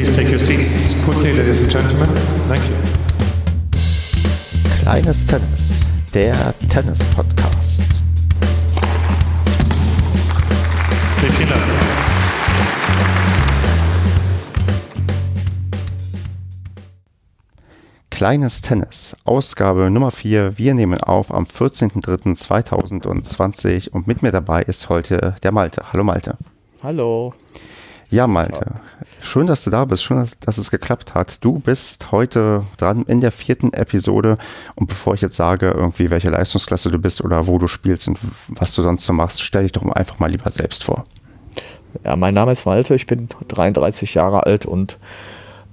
Please take your seats quickly, ladies and gentlemen. Thank you. Kleines Tennis, der Tennis-Podcast. Vielen Dank. Kleines Tennis, Ausgabe Nummer 4. Wir nehmen auf am 14.03.2020 und mit mir dabei ist heute der Malte. Hallo Malte. Hallo. Ja, Malte, schön, dass du da bist, schön, dass es geklappt hat. Du bist heute dran in der 4. Episode und bevor ich jetzt sage, irgendwie welche Leistungsklasse du bist oder wo du spielst und was du sonst so machst, stell dich doch einfach mal lieber selbst vor. Ja, mein Name ist Malte, ich bin 33 Jahre alt und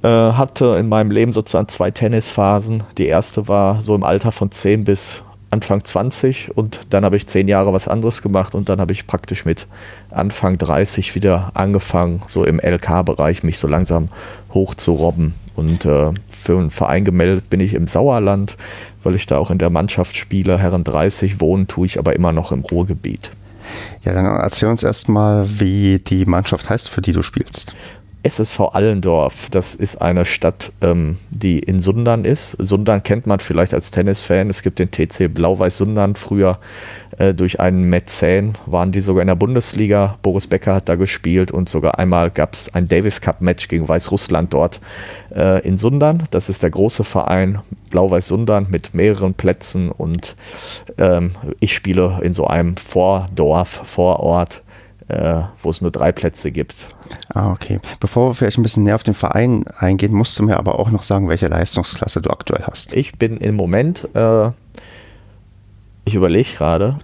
hatte in meinem Leben sozusagen 2 Tennisphasen. Die erste war so im Alter von 10 bis Anfang 20 und dann habe ich 10 Jahre was anderes gemacht und dann habe ich praktisch mit Anfang 30 wieder angefangen, so im LK-Bereich mich so langsam hochzurobben und für einen Verein gemeldet bin ich im Sauerland, weil ich da auch in der Mannschaft spiele, Herren 30, wohnen tue ich aber immer noch im Ruhrgebiet. Ja, dann erzähl uns erstmal, wie die Mannschaft heißt, für die du spielst. SSV Allendorf, das ist eine Stadt, die in Sundern ist. Sundern kennt man vielleicht als Tennisfan. Es gibt den TC Blau-Weiß Sundern. Früher durch einen Mäzen waren die sogar in der Bundesliga. Boris Becker hat da gespielt und sogar einmal gab es ein Davis Cup Match gegen Weißrussland dort in Sundern. Das ist der große Verein Blau-Weiß Sundern mit mehreren Plätzen und ich spiele in so einem Vorort. Wo es nur 3 Plätze gibt. Ah, okay. Bevor wir vielleicht ein bisschen näher auf den Verein eingehen, musst du mir aber auch noch sagen, welche Leistungsklasse du aktuell hast. Ich bin im Moment, ich überlege gerade,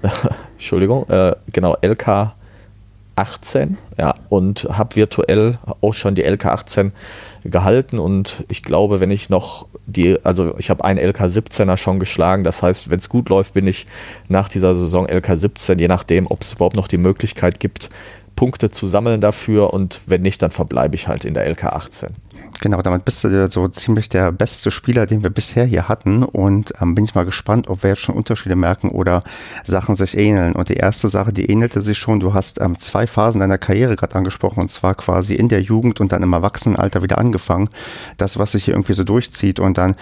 Entschuldigung, genau, LK 18, ja, und habe virtuell auch schon die LK 18 gehalten und ich glaube, wenn ich noch ich habe einen LK 17er schon geschlagen, das heißt, wenn es gut läuft, bin ich nach dieser Saison LK 17, je nachdem, ob es überhaupt noch die Möglichkeit gibt, Punkte zu sammeln dafür und wenn nicht, dann verbleibe ich halt in der LK 18. Genau, damit bist du so ziemlich der beste Spieler, den wir bisher hier hatten und bin ich mal gespannt, ob wir jetzt schon Unterschiede merken oder Sachen sich ähneln. Und die erste Sache, die ähnelte sich schon, du hast 2 Phasen deiner Karriere gerade angesprochen und zwar quasi in der Jugend und dann im Erwachsenenalter wieder angefangen. Das, was sich hier irgendwie so durchzieht und dann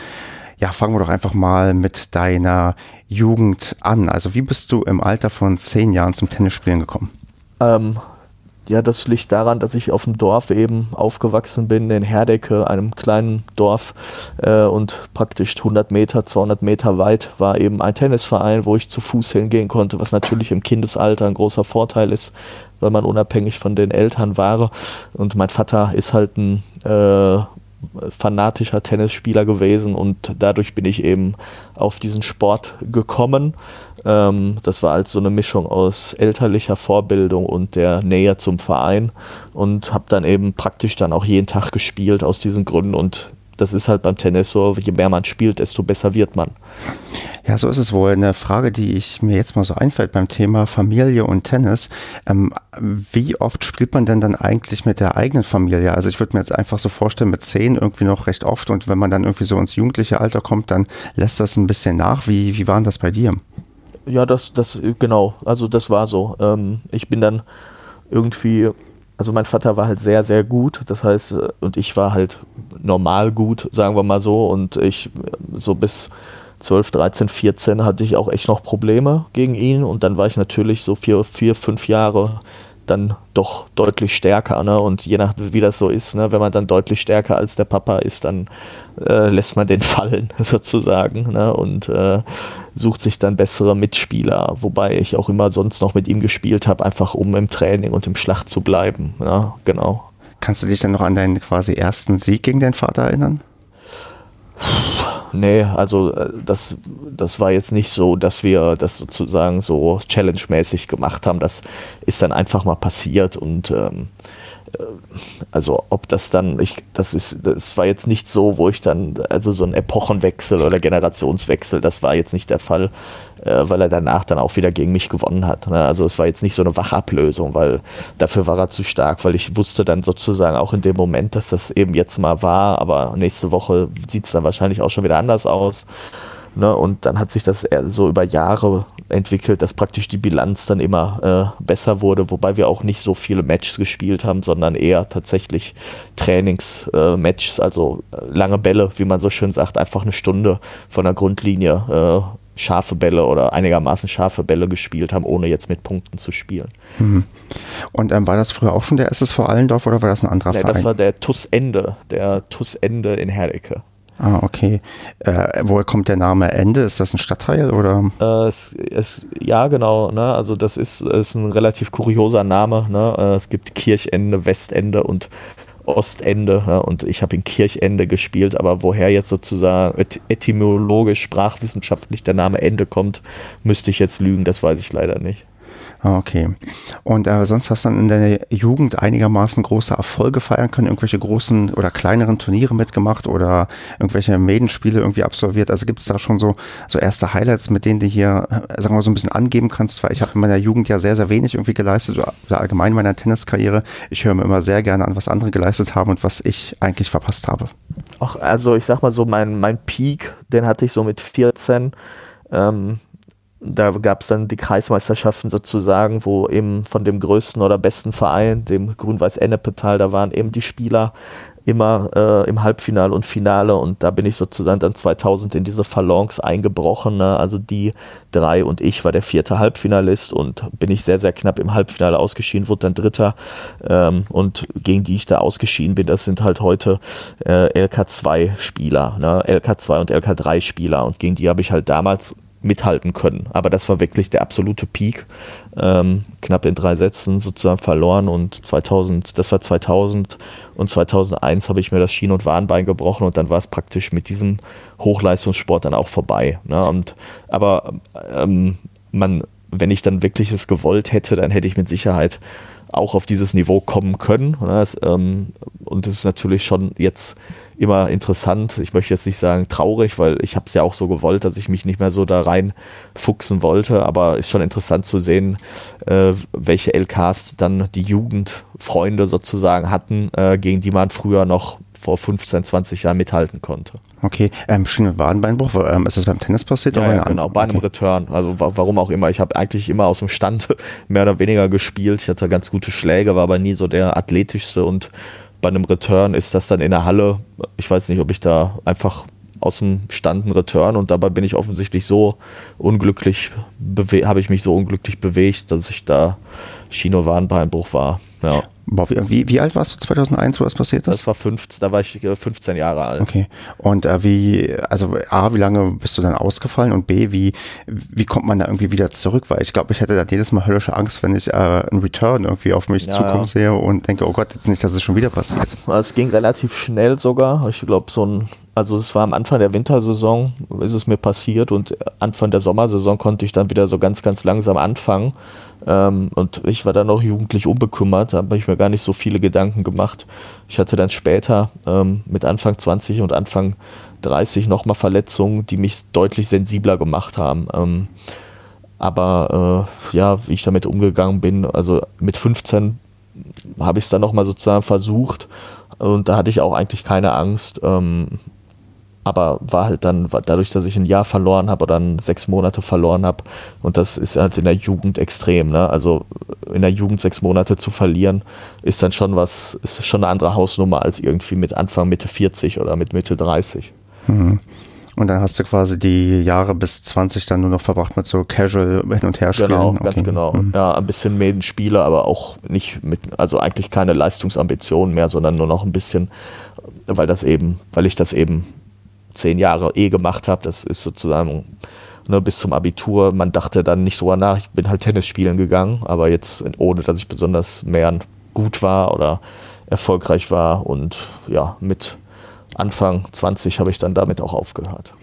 ja, fangen wir doch einfach mal mit deiner Jugend an. Also wie bist du im Alter von 10 Jahren zum Tennisspielen gekommen? Ja, das liegt daran, dass ich auf dem Dorf eben aufgewachsen bin, in Herdecke, einem kleinen Dorf und praktisch 100 Meter, 200 Meter weit war eben ein Tennisverein, wo ich zu Fuß hingehen konnte, was natürlich im Kindesalter ein großer Vorteil ist, weil man unabhängig von den Eltern war und mein Vater ist halt ein fanatischer Tennisspieler gewesen und dadurch bin ich eben auf diesen Sport gekommen. Das war halt so eine Mischung aus elterlicher Vorbildung und der Nähe zum Verein und habe dann eben praktisch dann auch jeden Tag gespielt aus diesen Gründen und das ist halt beim Tennis so, je mehr man spielt, desto besser wird man. Ja, so ist es wohl. Eine Frage, die ich mir jetzt mal so einfällt beim Thema Familie und Tennis. Wie oft spielt man denn dann eigentlich mit der eigenen Familie? Also ich würde mir jetzt einfach so vorstellen, mit 10 irgendwie noch recht oft und wenn man dann irgendwie so ins jugendliche Alter kommt, dann lässt das ein bisschen nach. Wie war denn das bei dir? Ja, das genau. Also das war so. Ich bin dann irgendwie... Also mein Vater war halt sehr, sehr gut, das heißt, und ich war halt normal gut, sagen wir mal so, und ich so bis 12, 13, 14 hatte ich auch echt noch Probleme gegen ihn und dann war ich natürlich so 4, 5 Jahre dann doch deutlich stärker, ne? Und je nachdem, wie das so ist, ne? Wenn man dann deutlich stärker als der Papa ist, dann lässt man den fallen sozusagen, ne? Und sucht sich dann bessere Mitspieler, wobei ich auch immer sonst noch mit ihm gespielt habe, einfach um im Training und im Schlag zu bleiben, ne? Genau. Kannst du dich dann noch an deinen quasi ersten Sieg gegen deinen Vater erinnern? Nee, also das war jetzt nicht so, dass wir das sozusagen so challenge-mäßig gemacht haben. Das ist dann einfach mal passiert und also ob das dann, das war jetzt nicht so, wo ich dann, also so ein Epochenwechsel oder Generationswechsel, das war jetzt nicht der Fall, weil er danach dann auch wieder gegen mich gewonnen hat. Ne? Also es war jetzt nicht so eine Wachablösung, weil dafür war er zu stark, weil ich wusste dann sozusagen auch in dem Moment, dass das eben jetzt mal war, aber nächste Woche sieht es dann wahrscheinlich auch schon wieder anders aus. Ne? Und dann hat sich das so über Jahre entwickelt, dass praktisch die Bilanz dann immer besser wurde, wobei wir auch nicht so viele Matches gespielt haben, sondern eher tatsächlich Trainingsmatches, also lange Bälle, wie man so schön sagt, einfach eine Stunde von der Grundlinie scharfe Bälle oder einigermaßen scharfe Bälle gespielt haben, ohne jetzt mit Punkten zu spielen. Hm. Und war das früher auch schon der SSV Allendorf oder war das ein anderer Verein? Das war der TUS Ende, in Herdecke. Ah, okay. Woher kommt der Name Ende? Ist das ein Stadtteil oder? Ja, genau. Ne? Also das ist ein relativ kurioser Name. Ne? Es gibt Kirchende, Westende und Ostende, ne? Und ich habe in Kirchende gespielt, aber woher jetzt sozusagen etymologisch, sprachwissenschaftlich der Name Ende kommt, müsste ich jetzt lügen, das weiß ich leider nicht. Okay. Und sonst hast du dann in deiner Jugend einigermaßen große Erfolge feiern können, irgendwelche großen oder kleineren Turniere mitgemacht oder irgendwelche Medenspiele irgendwie absolviert? Also gibt es da schon so erste Highlights, mit denen du hier, sagen wir mal, so ein bisschen angeben kannst? Weil ich habe in meiner Jugend ja sehr, sehr wenig irgendwie geleistet oder allgemein in meiner Tenniskarriere. Ich höre mir immer sehr gerne an, was andere geleistet haben und was ich eigentlich verpasst habe. Ach, also ich sag mal so, mein Peak, den hatte ich so mit 14, da gab es dann die Kreismeisterschaften sozusagen, wo eben von dem größten oder besten Verein, dem Grün-Weiß-Ennepetal, da waren eben die Spieler immer im Halbfinale und Finale, und da bin ich sozusagen dann 2000 in diese Phalanx eingebrochen, ne? Also die drei und ich war der vierte Halbfinalist und bin ich sehr, sehr knapp im Halbfinale ausgeschieden, wurde dann Dritter, und gegen die ich da ausgeschieden bin, das sind halt heute LK2-Spieler, ne? LK2 und LK3-Spieler, und gegen die habe ich halt damals mithalten können. Aber das war wirklich der absolute Peak. Knapp in 3 Sätzen sozusagen verloren, und 2000 und 2001 habe ich mir das Schien- und Wadenbein gebrochen, und dann war es praktisch mit diesem Hochleistungssport dann auch vorbei. Ne? Wenn ich dann wirklich es gewollt hätte, dann hätte ich mit Sicherheit auch auf dieses Niveau kommen können. Und das ist natürlich schon jetzt immer interessant. Ich möchte jetzt nicht sagen traurig, weil ich habe es ja auch so gewollt, dass ich mich nicht mehr so da rein fuchsen wollte. Aber ist schon interessant zu sehen, welche LKs dann die Jugendfreunde sozusagen hatten, gegen die man früher noch vor 15, 20 Jahren mithalten konnte. Okay, Schien- und Wadenbeinbruch, ist das beim Tennis passiert? Ja, ja, genau, bei einem Return, also warum auch immer. Ich habe eigentlich immer aus dem Stand mehr oder weniger gespielt. Ich hatte ganz gute Schläge, war aber nie so der athletischste, und bei einem Return ist das dann in der Halle, ich weiß nicht, ob ich da einfach aus dem Stand einen Return, und dabei bin ich offensichtlich habe ich mich so unglücklich bewegt, dass ich da Schien- und Wadenbeinbruch war, ja. Boah, wie alt warst du 2001, wo das passiert ist? Das war 15, da war ich 15 Jahre alt. Okay. Und wie lange bist du dann ausgefallen, und B, wie kommt man da irgendwie wieder zurück? Weil ich glaube, ich hätte da jedes Mal höllische Angst, wenn ich einen Return irgendwie auf mich zukommen sehe und denke, oh Gott, jetzt nicht, dass es schon wieder passiert. Es ging relativ schnell sogar. Ich glaube, also es war am Anfang der Wintersaison, ist es mir passiert, und Anfang der Sommersaison konnte ich dann wieder so ganz, ganz langsam anfangen. Und ich war dann noch jugendlich unbekümmert, da habe ich mir gar nicht so viele Gedanken gemacht. Ich hatte dann später mit Anfang 20 und Anfang 30 nochmal Verletzungen, die mich deutlich sensibler gemacht haben. Wie ich damit umgegangen bin, also mit 15 habe ich es dann nochmal sozusagen versucht, und da hatte ich auch eigentlich keine Angst. Aber war halt dann, dadurch, dass ich ein Jahr verloren habe oder dann 6 Monate verloren habe, und das ist halt in der Jugend extrem, ne? Also in der Jugend 6 Monate zu verlieren, ist dann schon ist schon eine andere Hausnummer als irgendwie mit Anfang, Mitte 40 oder mit Mitte 30. Mhm. Und dann hast du quasi die Jahre bis 20 dann nur noch verbracht mit so Casual hin und her spielen. Genau, okay. Ganz genau. Mhm. Ja, ein bisschen Medenspiele, aber auch nicht also eigentlich keine Leistungsambitionen mehr, sondern nur noch ein bisschen, weil ich das eben 10 Jahre gemacht habe. Das ist sozusagen bis zum Abitur. Man dachte dann nicht drüber nach. Ich bin halt Tennis spielen gegangen, aber jetzt ohne, dass ich besonders mehr gut war oder erfolgreich war. Und ja, mit Anfang 20 habe ich dann damit auch aufgehört.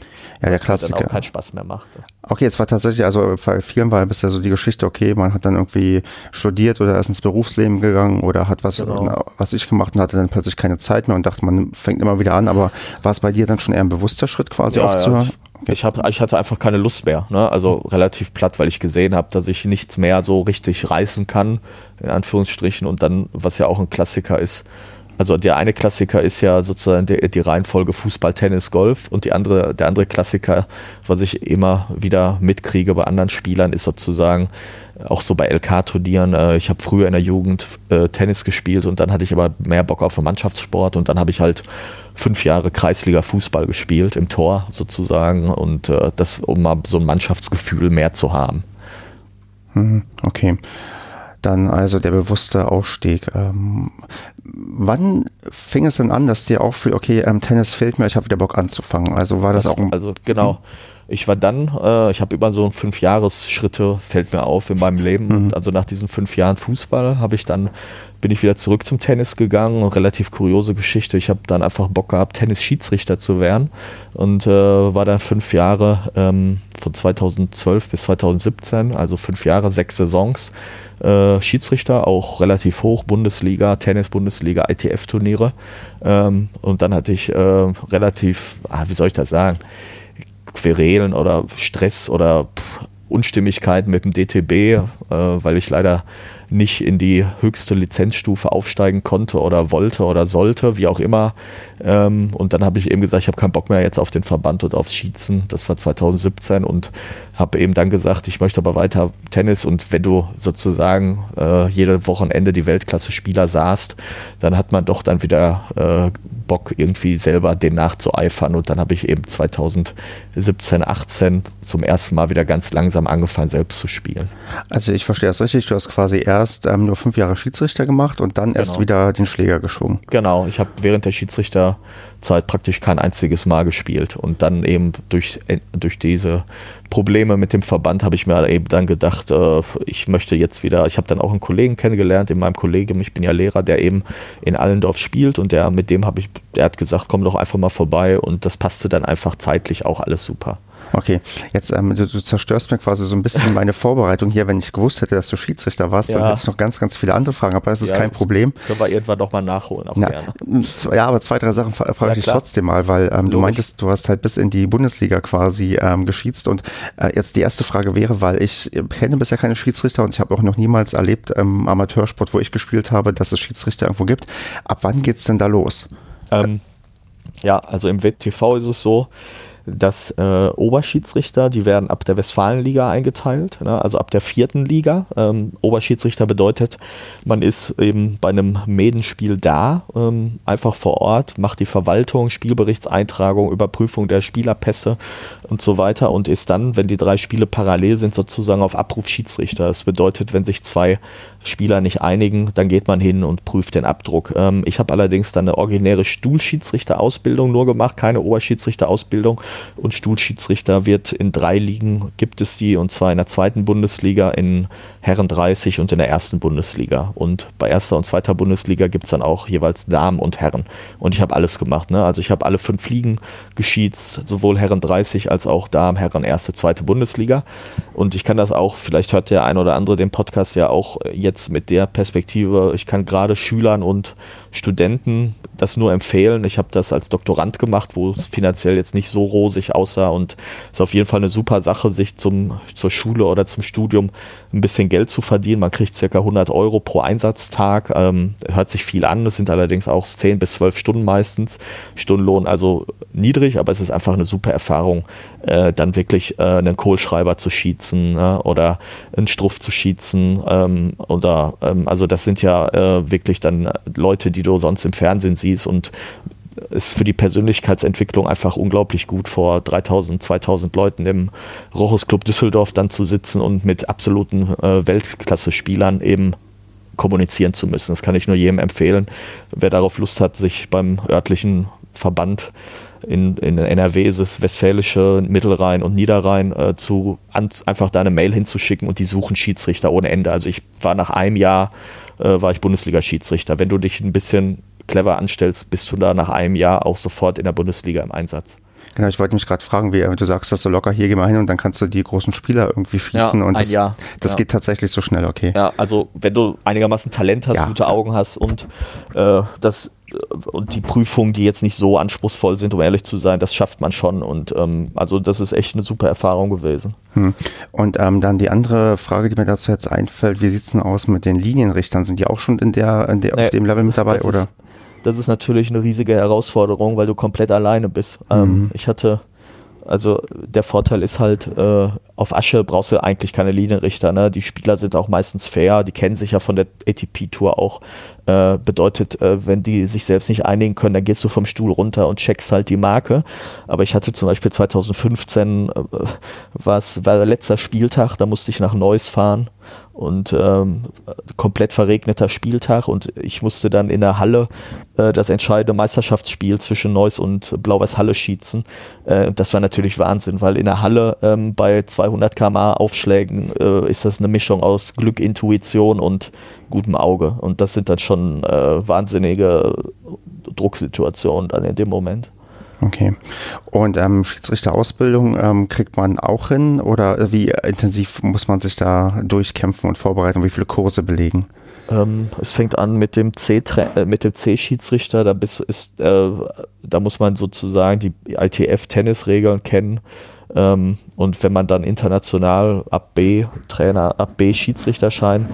Ja, der Klassiker. Dann auch keinen Spaß mehr macht. Okay, jetzt war tatsächlich, also bei vielen war bisher so die Geschichte, okay, man hat dann irgendwie studiert oder ist ins Berufsleben gegangen oder hat was gemacht und hatte dann plötzlich keine Zeit mehr und dachte, man fängt immer wieder an, aber war es bei dir dann schon eher ein bewusster Schritt quasi aufzuhören? Ja. Okay. Ich hatte einfach keine Lust mehr, ne? Also relativ platt, weil ich gesehen habe, dass ich nichts mehr so richtig reißen kann, in Anführungsstrichen, und dann, was ja auch ein Klassiker ist, Also der eine Klassiker ist ja sozusagen die Reihenfolge Fußball, Tennis, Golf, und der andere Klassiker, was ich immer wieder mitkriege bei anderen Spielern, ist sozusagen auch so bei LK-Turnieren. Ich habe früher in der Jugend Tennis gespielt und dann hatte ich aber mehr Bock auf den Mannschaftssport und dann habe ich halt 5 Jahre Kreisliga-Fußball gespielt, im Tor sozusagen, und das, um mal so ein Mannschaftsgefühl mehr zu haben. Okay. Dann also der bewusste Ausstieg. Wann fing es denn an, dass dir auffiel, okay, Tennis fehlt mir, ich habe wieder Bock anzufangen? Also war das auch ein... Also genau, ich war dann, ich habe immer so 5 Jahresschritte, fällt mir auf, in meinem Leben. Und also nach diesen 5 Jahren Fußball bin ich wieder zurück zum Tennis gegangen. Relativ kuriose Geschichte. Ich habe dann einfach Bock gehabt, Tennis-Schiedsrichter zu werden, und war dann 5 Jahre, von 2012 bis 2017, also 5 Jahre, 6 Saisons, Schiedsrichter, auch relativ hoch, Bundesliga, Tennis-Bundesliga, ITF-Turniere. Und dann hatte ich relativ, wie soll ich das sagen, Querelen oder Stress oder Unstimmigkeiten mit dem DTB, weil ich leider nicht in die höchste Lizenzstufe aufsteigen konnte oder wollte oder sollte, wie auch immer. Und dann habe ich eben gesagt, ich habe keinen Bock mehr jetzt auf den Verband und aufs Schießen. Das war 2017, und habe eben dann gesagt, ich möchte aber weiter Tennis, und wenn du sozusagen jedes Wochenende die Weltklasse-Spieler sahst, dann hat man doch dann wieder Bock, irgendwie selber den nachzueifern, und dann habe ich eben 2017, 18 zum ersten Mal wieder ganz langsam angefangen, selbst zu spielen. Also ich verstehe das richtig, du hast quasi erst nur 5 Jahre Schiedsrichter gemacht und dann erst wieder den Schläger geschwungen. Genau, ich habe während der Schiedsrichterzeit praktisch kein einziges Mal gespielt, und dann eben durch diese Probleme mit dem Verband habe ich mir eben dann gedacht, ich möchte jetzt wieder, ich habe dann auch einen Kollegen kennengelernt in meinem Kollegium, ich bin ja Lehrer, der eben in Allendorf spielt, und der hat gesagt, komm doch einfach mal vorbei, und das passte dann einfach zeitlich auch alles super. Okay, jetzt du zerstörst mir quasi so ein bisschen meine Vorbereitung hier. Wenn ich gewusst hätte, dass du Schiedsrichter warst, dann hätte ich noch ganz, ganz viele andere Fragen, aber das ist kein Problem. Können wir irgendwann nochmal nachholen. Auch gerne. Ja, aber 2, 3 Sachen frage ich dich trotzdem mal, weil du meintest, du hast halt bis in die Bundesliga quasi geschiezt, und jetzt die erste Frage wäre, weil ich kenne bisher keine Schiedsrichter und ich habe auch noch niemals erlebt im Amateursport, wo ich gespielt habe, dass es Schiedsrichter irgendwo gibt. Ab wann geht's denn da los? Ja, also im WTV ist es so, dass Oberschiedsrichter, die werden ab der Westfalenliga eingeteilt, ne, also ab der 4. Liga. Oberschiedsrichter bedeutet, man ist eben bei einem Medenspiel da, einfach vor Ort, macht die Verwaltung, Spielberichtseintragung, Überprüfung der Spielerpässe und so weiter, und ist dann, wenn die 3 Spiele parallel sind, sozusagen auf Abruf Schiedsrichter. Das bedeutet, wenn sich 2 Spieler nicht einigen, dann geht man hin und prüft den Abdruck. Ich habe allerdings dann eine originäre Stuhlschiedsrichterausbildung nur gemacht, keine Oberschiedsrichterausbildung. Und Stuhlschiedsrichter wird in 3 Ligen, gibt es die, und zwar in der 2. Bundesliga, in Herren 30 und in der 1. Bundesliga. Und bei 1. und 2. Bundesliga gibt es dann auch jeweils Damen und Herren. Und ich habe alles gemacht, ne? Also ich habe alle 5 Ligen geschießt, sowohl Herren 30 als auch Damen, Herren 1., 2. Bundesliga. Und ich kann das auch, vielleicht hört der ein oder andere den Podcast ja auch jetzt mit der Perspektive, ich kann gerade Schülern und Studenten das nur empfehlen. Ich habe das als Doktorand gemacht, wo es finanziell jetzt nicht so rosig aussah, und es ist auf jeden Fall eine super Sache, sich zur Schule oder zum Studium ein bisschen Geld zu verdienen. Man kriegt ca. 100 Euro pro Einsatztag, hört sich viel an, das sind allerdings auch 10 bis 12 Stunden meistens, Stundenlohn also niedrig, aber es ist einfach eine super Erfahrung, dann wirklich einen Kohlschreiber zu schießen, ne, oder einen Struff zu schießen, also das sind ja wirklich dann Leute, die du sonst im Fernsehen siehst, und ist für die Persönlichkeitsentwicklung einfach unglaublich gut, vor 3000, 2000 Leuten im Rochus Club Düsseldorf dann zu sitzen und mit absoluten Weltklasse-Spielern eben kommunizieren zu müssen. Das kann ich nur jedem empfehlen. Wer darauf Lust hat, sich beim örtlichen Verband in NRW ist es Westfälische, Mittelrhein und Niederrhein, einfach da eine Mail hinzuschicken, und die suchen Schiedsrichter ohne Ende. Also ich war nach einem Jahr, war ich Bundesliga-Schiedsrichter. Wenn du dich ein bisschen clever anstellst, bist du da nach einem Jahr auch sofort in der Bundesliga im Einsatz. Genau, ich wollte mich gerade fragen, wie du sagst, dass du locker hier geh mal hin und dann kannst du die großen Spieler irgendwie schießen, und das geht tatsächlich so schnell, okay. Ja, also wenn du einigermaßen Talent hast, gute Augen hast und die Prüfungen, die jetzt nicht so anspruchsvoll sind, um ehrlich zu sein, das schafft man schon, und also das ist echt eine super Erfahrung gewesen. Und dann die andere Frage, die mir dazu jetzt einfällt, wie sieht's denn aus mit den Linienrichtern? Sind die auch schon auf dem Level mit dabei, oder? das ist natürlich eine riesige Herausforderung, weil du komplett alleine bist. Also der Vorteil ist halt, auf Asche brauchst du eigentlich keine Linienrichter. Ne? Die Spieler sind auch meistens fair, die kennen sich ja von der ATP-Tour auch. Bedeutet, wenn die sich selbst nicht einigen können, dann gehst du vom Stuhl runter und checkst halt die Marke. Aber ich hatte zum Beispiel 2015, war der letzter Spieltag, da musste ich nach Neuss fahren. Und komplett verregneter Spieltag und ich musste dann in der Halle das entscheidende Meisterschaftsspiel zwischen Neuss und Blau-Weiß Halle schießen. Das war natürlich Wahnsinn, weil in der Halle bei 200 km/h Aufschlägen ist das eine Mischung aus Glück, Intuition und gutem Auge. Und das sind dann schon wahnsinnige Drucksituationen dann in dem Moment. Okay. Und Schiedsrichterausbildung kriegt man auch hin oder wie intensiv muss man sich da durchkämpfen und vorbereiten und wie viele Kurse belegen? Es fängt an mit dem C-Schiedsrichter, da muss man sozusagen die ITF-Tennisregeln kennen. Und wenn man dann international ab B Schiedsrichterschein,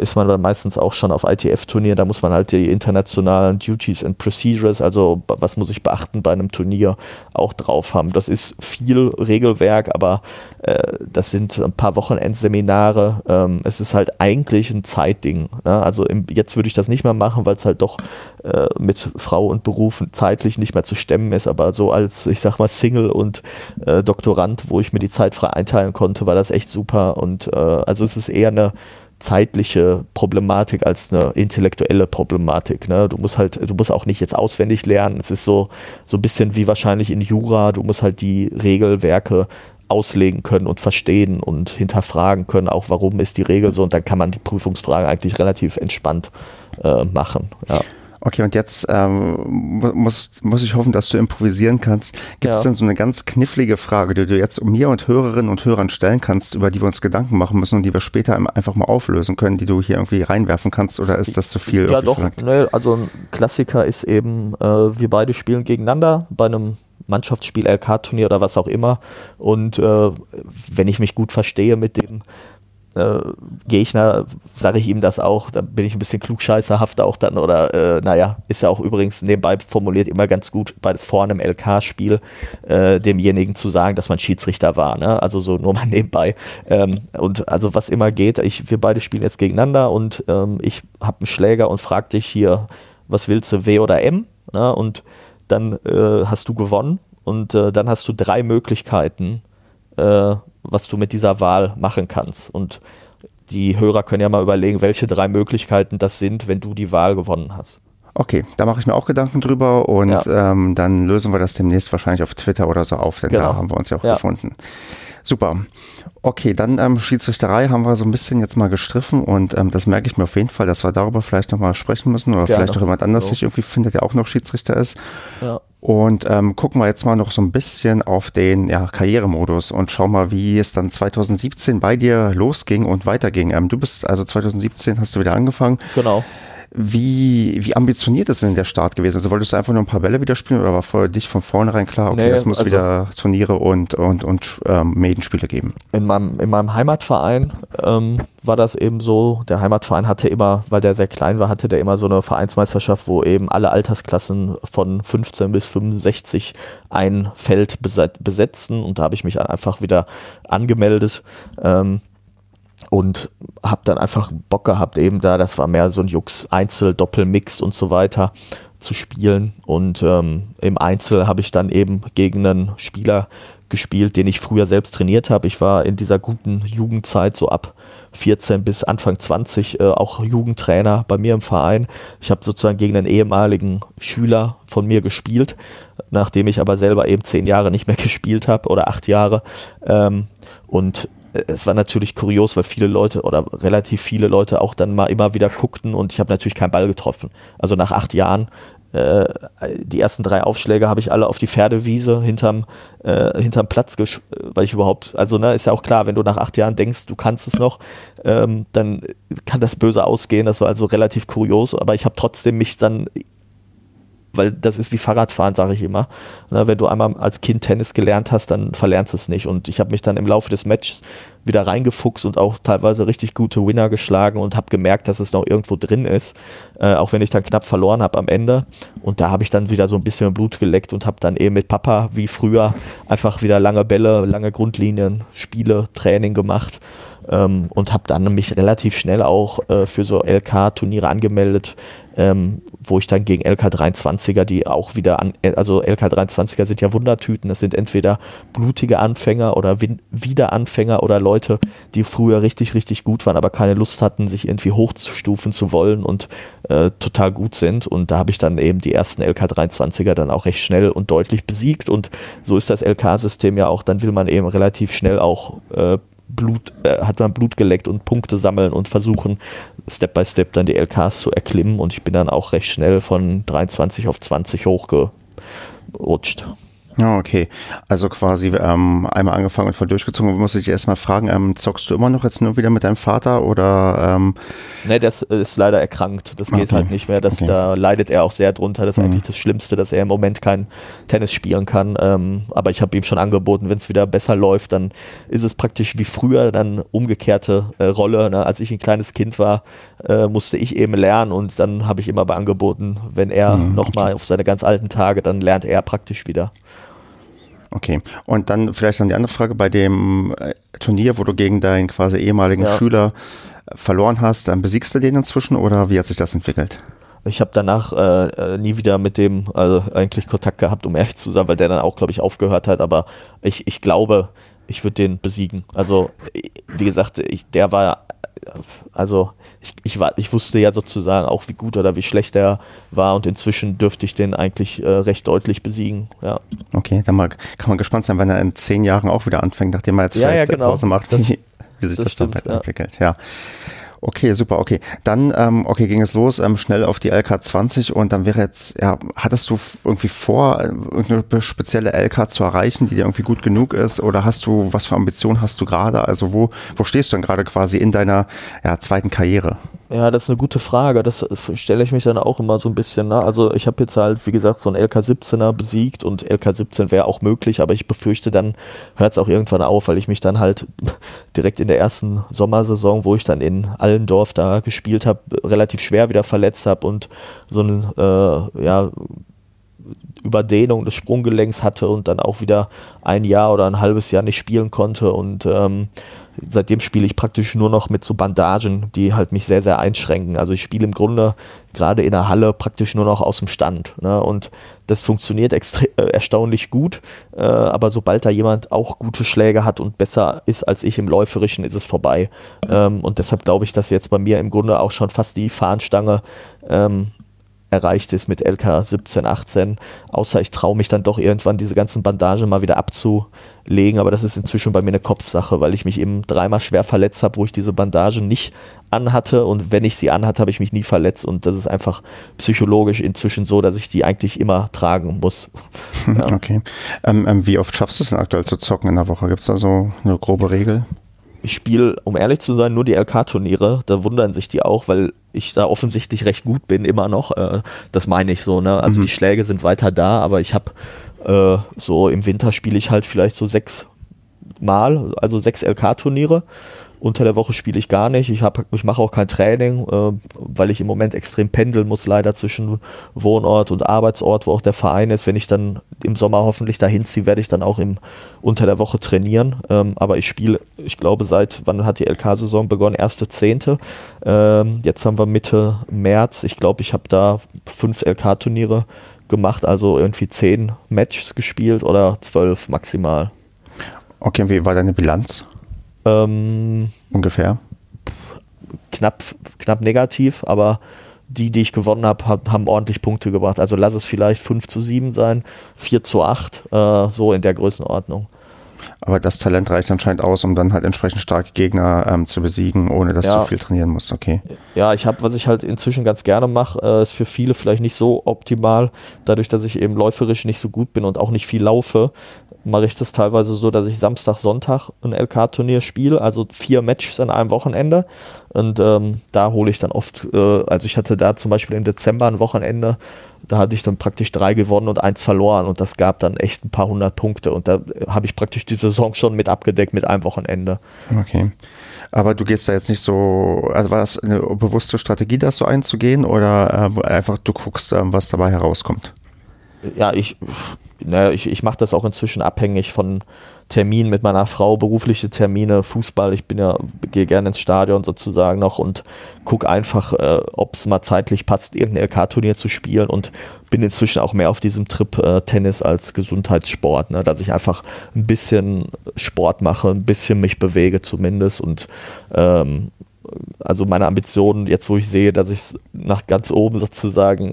ist man dann meistens auch schon auf ITF-Turnier, da muss man halt die internationalen Duties and Procedures, also was muss ich beachten bei einem Turnier, auch drauf haben. Das ist viel Regelwerk, aber das sind ein paar Wochenendseminare, es ist halt eigentlich ein Zeitding. Ne? Also jetzt würde ich das nicht mehr machen, weil es halt doch mit Frau und Beruf zeitlich nicht mehr zu stemmen ist, aber so als, ich sag mal, Single und Doktorand, wo ich mir die Zeit frei einteilen konnte, war das echt super und also es ist eher eine zeitliche Problematik als eine intellektuelle Problematik. Ne? Du musst auch nicht jetzt auswendig lernen, es ist so ein bisschen wie wahrscheinlich in Jura, du musst halt die Regelwerke auslegen können und verstehen und hinterfragen können, auch warum ist die Regel so und dann kann man die Prüfungsfrage eigentlich relativ entspannt machen. Ja. Okay, und jetzt muss ich hoffen, dass du improvisieren kannst. Gibt es denn so eine ganz knifflige Frage, die du jetzt mir und Hörerinnen und Hörern stellen kannst, über die wir uns Gedanken machen müssen und die wir später einfach mal auflösen können, die du hier irgendwie reinwerfen kannst, oder ist das zu viel? Ja doch, ne, also ein Klassiker ist eben, wir beide spielen gegeneinander bei einem Mannschaftsspiel, LK-Turnier oder was auch immer und wenn ich mich gut verstehe mit dem Gegner, sage ich ihm das auch, da bin ich ein bisschen klugscheißerhaft auch dann oder ist ja auch übrigens nebenbei formuliert immer ganz gut vor einem LK-Spiel demjenigen zu sagen, dass man Schiedsrichter war, ne? Also so nur mal nebenbei und also was immer geht, wir beide spielen jetzt gegeneinander und ich habe einen Schläger und frag dich hier, was willst du, W oder M? Ne? Und dann hast du gewonnen und dann hast du 3 Möglichkeiten, was du mit dieser Wahl machen kannst. Und die Hörer können ja mal überlegen, welche 3 Möglichkeiten das sind, wenn du die Wahl gewonnen hast. Okay, da mache ich mir auch Gedanken drüber und dann lösen wir das demnächst wahrscheinlich auf Twitter oder so auf, denn da haben wir uns ja auch gefunden. Super. Okay, dann Schiedsrichterei haben wir so ein bisschen jetzt mal gestriffen und das merke ich mir auf jeden Fall, dass wir darüber vielleicht nochmal sprechen müssen oder vielleicht auch jemand anders sich irgendwie findet, der auch noch Schiedsrichter ist. Ja. Und gucken wir jetzt mal noch so ein bisschen auf den Karrieremodus und schauen mal, wie es dann 2017 bei dir losging und weiterging. Du bist also 2017 hast du wieder angefangen. Genau. Wie ambitioniert ist denn der Start gewesen? Also wolltest du einfach nur ein paar Bälle wieder spielen oder war für dich von vornherein klar, okay, es muss wieder Turniere und Medenspiele geben? In meinem Heimatverein war das eben so, der Heimatverein hatte immer, weil der sehr klein war, hatte der immer so eine Vereinsmeisterschaft, wo eben alle Altersklassen von 15 bis 65 ein Feld besetzen und da habe ich mich einfach wieder angemeldet. Und habe dann einfach Bock gehabt eben da, das war mehr so ein Jux, Einzel, Doppel, Mixed und so weiter zu spielen und im Einzel habe ich dann eben gegen einen Spieler gespielt, den ich früher selbst trainiert habe. Ich war in dieser guten Jugendzeit so ab 14 bis Anfang 20 auch Jugendtrainer bei mir im Verein. Ich habe sozusagen gegen einen ehemaligen Schüler von mir gespielt, nachdem ich aber selber eben 10 Jahre nicht mehr gespielt habe oder 8 Jahre und es war natürlich kurios, weil viele Leute oder relativ viele Leute auch dann mal immer wieder guckten und ich habe natürlich keinen Ball getroffen. Also nach 8 Jahren, die ersten 3 Aufschläge habe ich alle auf die Pferdewiese hinterm Platz, weil ich überhaupt, ist ja auch klar, wenn du nach 8 Jahren denkst, du kannst es noch, dann kann das böse ausgehen. Das war also relativ kurios, aber ich habe trotzdem mich dann weil das ist wie Fahrradfahren, sage ich immer. Na, wenn du einmal als Kind Tennis gelernt hast, dann verlernst du es nicht. Und ich habe mich dann im Laufe des Matches wieder reingefuchst und auch teilweise richtig gute Winner geschlagen und habe gemerkt, dass es noch irgendwo drin ist, auch wenn ich dann knapp verloren habe am Ende. Und da habe ich dann wieder so ein bisschen Blut geleckt und habe dann eben mit Papa wie früher einfach wieder lange Bälle, lange Grundlinien, Spiele, Training gemacht. Und habe dann mich relativ schnell auch für so LK-Turniere angemeldet, wo ich dann gegen LK23er, die auch wieder, also LK23er sind ja Wundertüten, das sind entweder blutige Anfänger oder Wiederanfänger oder Leute, die früher richtig, richtig gut waren, aber keine Lust hatten, sich irgendwie hochzustufen zu wollen und total gut sind. Und da habe ich dann eben die ersten LK23er dann auch recht schnell und deutlich besiegt. Und so ist das LK-System ja auch, dann will man eben relativ schnell auch hat man Blut geleckt und Punkte sammeln und versuchen, Step by Step dann die LKs zu erklimmen. Und ich bin dann auch recht schnell von 23 auf 20 hochgerutscht. Ja, okay. Also quasi einmal angefangen und voll durchgezogen. Muss ich erstmal fragen, zockst du immer noch jetzt nur wieder mit deinem Vater oder? Ne, das ist leider erkrankt. Das geht halt nicht mehr. Da leidet er auch sehr drunter. Das ist eigentlich das Schlimmste, dass er im Moment kein Tennis spielen kann. Aber ich habe ihm schon angeboten, wenn es wieder besser läuft, dann ist es praktisch wie früher, dann umgekehrte Rolle. Ne? Als ich ein kleines Kind war, musste ich eben lernen und dann habe ich ihm aber angeboten, wenn er nochmal auf seine ganz alten Tage, dann lernt er praktisch wieder. Okay, und dann vielleicht dann die andere Frage, bei dem Turnier, wo du gegen deinen quasi ehemaligen Schüler verloren hast, dann besiegst du den inzwischen oder wie hat sich das entwickelt? Ich habe danach nie wieder mit dem eigentlich Kontakt gehabt, um ehrlich zu sein, weil der dann auch, glaube ich, aufgehört hat, aber ich glaube, ich würde den besiegen. Also, wie gesagt, ich wusste ja sozusagen auch, wie gut oder wie schlecht er war und inzwischen dürfte ich den eigentlich recht deutlich besiegen, ja. Okay, dann kann man gespannt sein, wenn er in 10 Jahren auch wieder anfängt, nachdem er jetzt vielleicht Pause macht, wie sich das dann weiterentwickelt, ja. Okay, super, okay. Dann, ging es los, schnell auf die LK20 und dann wäre jetzt, hattest du irgendwie vor, irgendeine spezielle LK zu erreichen, die dir irgendwie gut genug ist oder was für Ambitionen hast du gerade? Also wo stehst du denn gerade quasi in deiner zweiten Karriere? Ja, das ist eine gute Frage, das stelle ich mich dann auch immer so ein bisschen, ne? Also ich habe jetzt halt, wie gesagt, so einen LK17er besiegt und LK17 wäre auch möglich, aber ich befürchte, dann hört es auch irgendwann auf, weil ich mich dann halt direkt in der ersten Sommersaison, wo ich dann in Allendorf da gespielt habe, relativ schwer wieder verletzt habe und so eine Überdehnung des Sprunggelenks hatte und dann auch wieder ein Jahr oder ein halbes Jahr nicht spielen konnte und seitdem spiele ich praktisch nur noch mit so Bandagen, die halt mich sehr, sehr einschränken. Also ich spiele im Grunde gerade in der Halle praktisch nur noch aus dem Stand, ne? Und das funktioniert erstaunlich gut, aber sobald da jemand auch gute Schläge hat und besser ist als ich im Läuferischen, ist es vorbei. Und deshalb glaube ich, dass jetzt bei mir im Grunde auch schon fast die Fahnenstange erreicht ist mit LK 17, 18, außer ich traue mich dann doch irgendwann diese ganzen Bandagen mal wieder abzulegen, aber das ist inzwischen bei mir eine Kopfsache, weil ich mich eben 3-mal schwer verletzt habe, wo ich diese Bandagen nicht anhatte und wenn ich sie anhatte, habe ich mich nie verletzt und das ist einfach psychologisch inzwischen so, dass ich die eigentlich immer tragen muss. Ja. Okay. Wie oft schaffst du es denn aktuell zu zocken in der Woche? Gibt es da so eine grobe Regel? Ich spiele, um ehrlich zu sein, nur die LK-Turniere, da wundern sich die auch, weil ich da offensichtlich recht gut bin, immer noch, das meine ich so, ne? Also die Schläge sind weiter da, aber ich habe so im Winter spiele ich halt vielleicht so 6 Mal, also 6 LK-Turniere. Unter der Woche spiele ich gar nicht. Ich mache auch kein Training, weil ich im Moment extrem pendeln muss, leider zwischen Wohnort und Arbeitsort, wo auch der Verein ist. Wenn ich dann im Sommer hoffentlich dahin ziehe, werde ich dann auch unter der Woche trainieren. Aber ich spiele, ich glaube, seit wann hat die LK-Saison begonnen? 1.10. Jetzt haben wir Mitte März. Ich glaube, ich habe da 5 LK-Turniere gemacht, also irgendwie 10 Matches gespielt oder 12 maximal. Okay, wie war deine Bilanz? Ungefähr? Knapp negativ, aber die ich gewonnen habe, haben ordentlich Punkte gebracht. Also lass es vielleicht 5-7 sein, 4-8, so in der Größenordnung. Aber das Talent reicht anscheinend aus, um dann halt entsprechend starke Gegner zu besiegen, ohne dass du viel trainieren musst, okay. Ja, was ich halt inzwischen ganz gerne mache, ist für viele vielleicht nicht so optimal. Dadurch, dass ich eben läuferisch nicht so gut bin und auch nicht viel laufe, mache ich das teilweise so, dass ich Samstag, Sonntag ein LK-Turnier spiele, also 4 Matches an einem Wochenende. Und da hole ich dann oft, also ich hatte da zum Beispiel im Dezember ein Wochenende, Da hatte ich dann praktisch 3 gewonnen und 1 verloren und das gab dann echt ein paar 100 Punkte und da habe ich praktisch die Saison schon mit abgedeckt mit einem Wochenende. Okay, aber du gehst da jetzt nicht so, also war das eine bewusste Strategie, das so einzugehen oder einfach du guckst, was dabei herauskommt? Ja, ich mache das auch inzwischen abhängig von Terminen mit meiner Frau, berufliche Termine, Fußball, ich gehe gerne ins Stadion sozusagen noch und gucke einfach, ob es mal zeitlich passt, irgendein LK-Turnier zu spielen und bin inzwischen auch mehr auf diesem Trip Tennis als Gesundheitssport, ne? Dass ich einfach ein bisschen Sport mache, ein bisschen mich bewege zumindest und also meine Ambitionen, jetzt wo ich sehe, dass ich es nach ganz oben sozusagen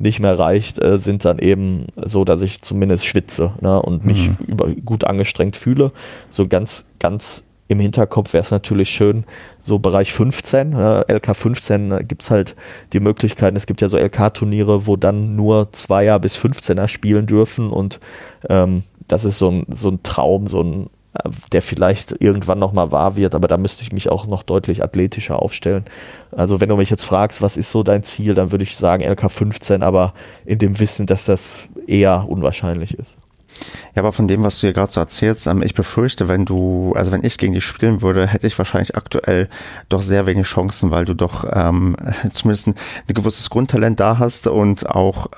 nicht mehr reicht, sind dann eben so, dass ich zumindest schwitze, ne, und mich gut angestrengt fühle. So ganz, ganz im Hinterkopf wäre es natürlich schön, so Bereich 15, LK 15 gibt es halt die Möglichkeiten, es gibt ja so LK-Turniere, wo dann nur 2er bis 15er spielen dürfen und das ist so ein Traum, der vielleicht irgendwann nochmal wahr wird, aber da müsste ich mich auch noch deutlich athletischer aufstellen. Also wenn du mich jetzt fragst, was ist so dein Ziel, dann würde ich sagen LK 15, aber in dem Wissen, dass das eher unwahrscheinlich ist. Ja, aber von dem, was du hier gerade so erzählst, ich befürchte, wenn ich gegen dich spielen würde, hätte ich wahrscheinlich aktuell doch sehr wenige Chancen, weil du doch zumindest ein gewisses Grundtalent da hast und auch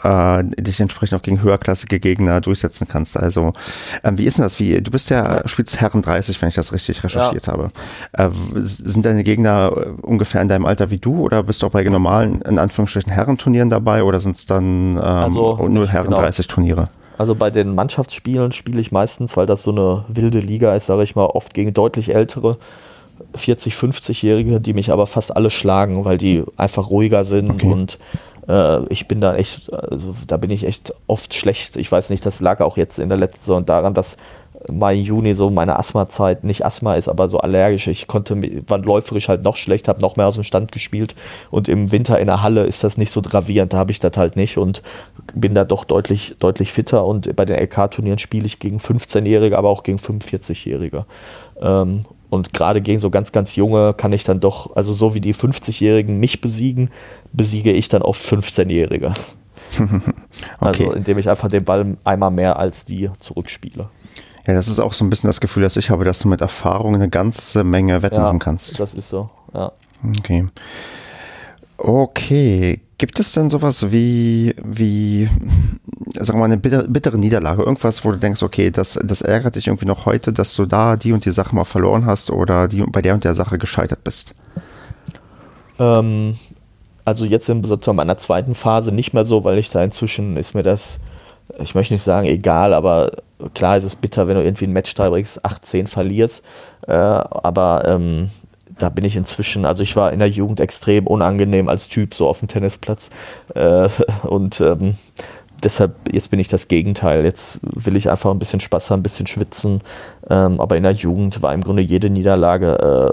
dich entsprechend auch gegen höherklassige Gegner durchsetzen kannst. Also, wie ist denn das? Du bist ja spielst Herren 30, wenn ich das richtig recherchiert habe. Sind deine Gegner ungefähr in deinem Alter wie du oder bist du auch bei normalen, in Anführungsstrichen, Herrenturnieren dabei oder sind es dann nur Herren 30 Turniere? Also bei den Mannschaftsspielen spiele ich meistens, weil das so eine wilde Liga ist, sage ich mal, oft gegen deutlich ältere 40-, 50-Jährige, die mich aber fast alle schlagen, weil die einfach ruhiger sind. Okay. Und da bin ich echt oft schlecht. Ich weiß nicht, das lag auch jetzt in der letzten Saison daran, dass Mai, Juni so meine Asthma-Zeit, nicht Asthma ist, aber so allergisch. War läuferisch halt noch schlecht, habe noch mehr aus dem Stand gespielt und im Winter in der Halle ist das nicht so gravierend, da habe ich das halt nicht und bin da doch deutlich, deutlich fitter und bei den LK-Turnieren spiele ich gegen 15-Jährige, aber auch gegen 45-Jährige. Und gerade gegen so ganz, ganz Junge kann ich dann doch, also so wie die 50-Jährigen mich besiegen, besiege ich dann oft 15-Jährige. Okay. Also indem ich einfach den Ball einmal mehr als die zurückspiele. Ja, das ist auch so ein bisschen das Gefühl, das ich habe, dass du mit Erfahrung eine ganze Menge wettmachen kannst. Ja, das ist so, ja. Okay. Gibt es denn sowas wie sagen wir mal, eine bittere Niederlage? Irgendwas, wo du denkst, okay, das ärgert dich irgendwie noch heute, dass du da die und die Sache mal verloren hast oder bei der und der Sache gescheitert bist? Also jetzt in sozusagen meiner zweiten Phase nicht mehr so, weil ich da inzwischen ist mir das, ich möchte nicht sagen egal, aber klar ist es bitter, wenn du irgendwie ein Match teilweise 8-10 verlierst, aber da bin ich inzwischen, also ich war in der Jugend extrem unangenehm als Typ so auf dem Tennisplatz und deshalb, jetzt bin ich das Gegenteil, jetzt will ich einfach ein bisschen Spaß haben, ein bisschen schwitzen, aber in der Jugend war im Grunde jede Niederlage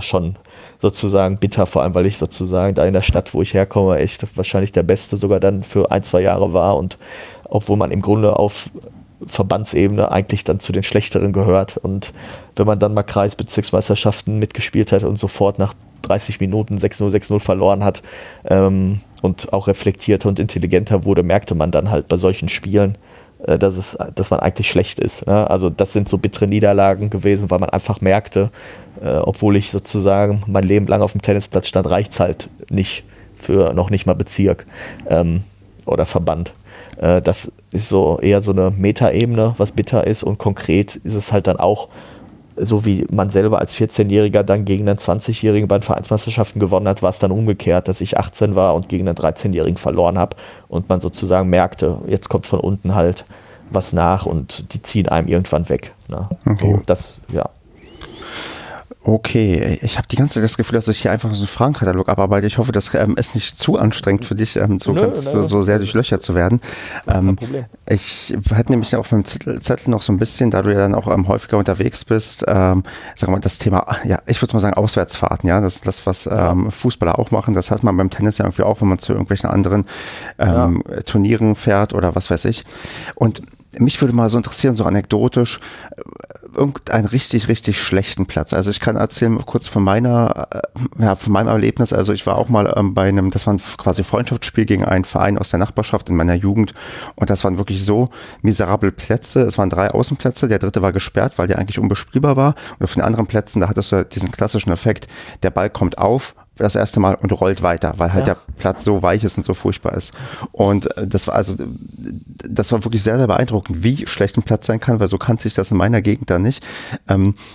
schon sozusagen bitter, vor allem weil ich sozusagen da in der Stadt, wo ich herkomme, echt wahrscheinlich der Beste sogar dann für 1-2 Jahre war und obwohl man im Grunde auf Verbandsebene eigentlich dann zu den Schlechteren gehört und wenn man dann mal Kreisbezirksmeisterschaften mitgespielt hat und sofort nach 30 Minuten 6-0 verloren hat und auch reflektierter und intelligenter wurde, merkte man dann halt bei solchen Spielen, dass man eigentlich schlecht ist, ne? Also das sind so bittere Niederlagen gewesen, weil man einfach merkte, obwohl ich sozusagen mein Leben lang auf dem Tennisplatz stand, reicht es halt nicht für noch nicht mal Bezirk oder Verband. Das ist so eher so eine Metaebene, was bitter ist und konkret ist es halt dann auch so, wie man selber als 14-Jähriger dann gegen einen 20-Jährigen bei den Vereinsmeisterschaften gewonnen hat, war es dann umgekehrt, dass ich 18 war und gegen einen 13-Jährigen verloren habe und man sozusagen merkte, jetzt kommt von unten halt was nach und die ziehen einem irgendwann weg. Ne? Okay. So, Okay, ich habe die ganze Zeit das Gefühl, dass ich hier einfach so einen Fragenkatalog abarbeite. Ich hoffe, das ist nicht zu anstrengend für dich, so sehr durchlöchert zu werden. Kein Problem. Ich hatte nämlich auf meinem Zettel noch so ein bisschen, da du ja dann auch häufiger unterwegs bist, sagen wir mal, das Thema, ich würde mal sagen, Auswärtsfahrten, ja, das was Fußballer auch machen, das hat man beim Tennis ja irgendwie auch, wenn man zu irgendwelchen anderen Turnieren fährt oder was weiß ich. Und mich würde mal so interessieren, so anekdotisch, irgendeinen richtig, richtig schlechten Platz. Also ich kann erzählen kurz von meinem Erlebnis. Also ich war auch mal bei einem, das war ein quasi Freundschaftsspiel gegen einen Verein aus der Nachbarschaft in meiner Jugend. Und das waren wirklich so miserable Plätze. Es waren 3 Außenplätze. Der dritte war gesperrt, weil der eigentlich unbespielbar war. Und auf den anderen Plätzen, da hattest du diesen klassischen Effekt, der Ball kommt auf das erste Mal und rollt weiter, weil halt der Platz so weich ist und so furchtbar ist. Und das war wirklich sehr, sehr beeindruckend, wie schlecht ein Platz sein kann, weil so kannte ich das in meiner Gegend dann nicht.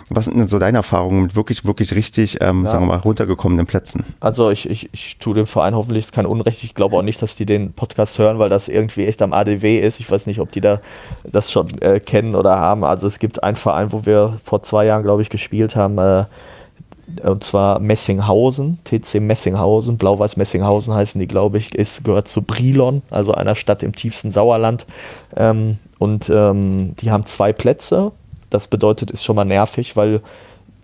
Was sind denn so deine Erfahrungen mit wirklich, wirklich richtig, sagen wir mal, runtergekommenen Plätzen? Also ich tue dem Verein hoffentlich kein Unrecht. Ich glaube auch nicht, dass die den Podcast hören, weil das irgendwie echt am ADW ist. Ich weiß nicht, ob die da das schon kennen oder haben. Also es gibt einen Verein, wo wir vor 2 Jahren, glaube ich, gespielt haben, und zwar Messinghausen, TC Messinghausen, Blau-Weiß Messinghausen heißen die, glaube ich, gehört zu Brilon, also einer Stadt im tiefsten Sauerland. Die haben 2 Plätze. Das bedeutet, ist schon mal nervig, weil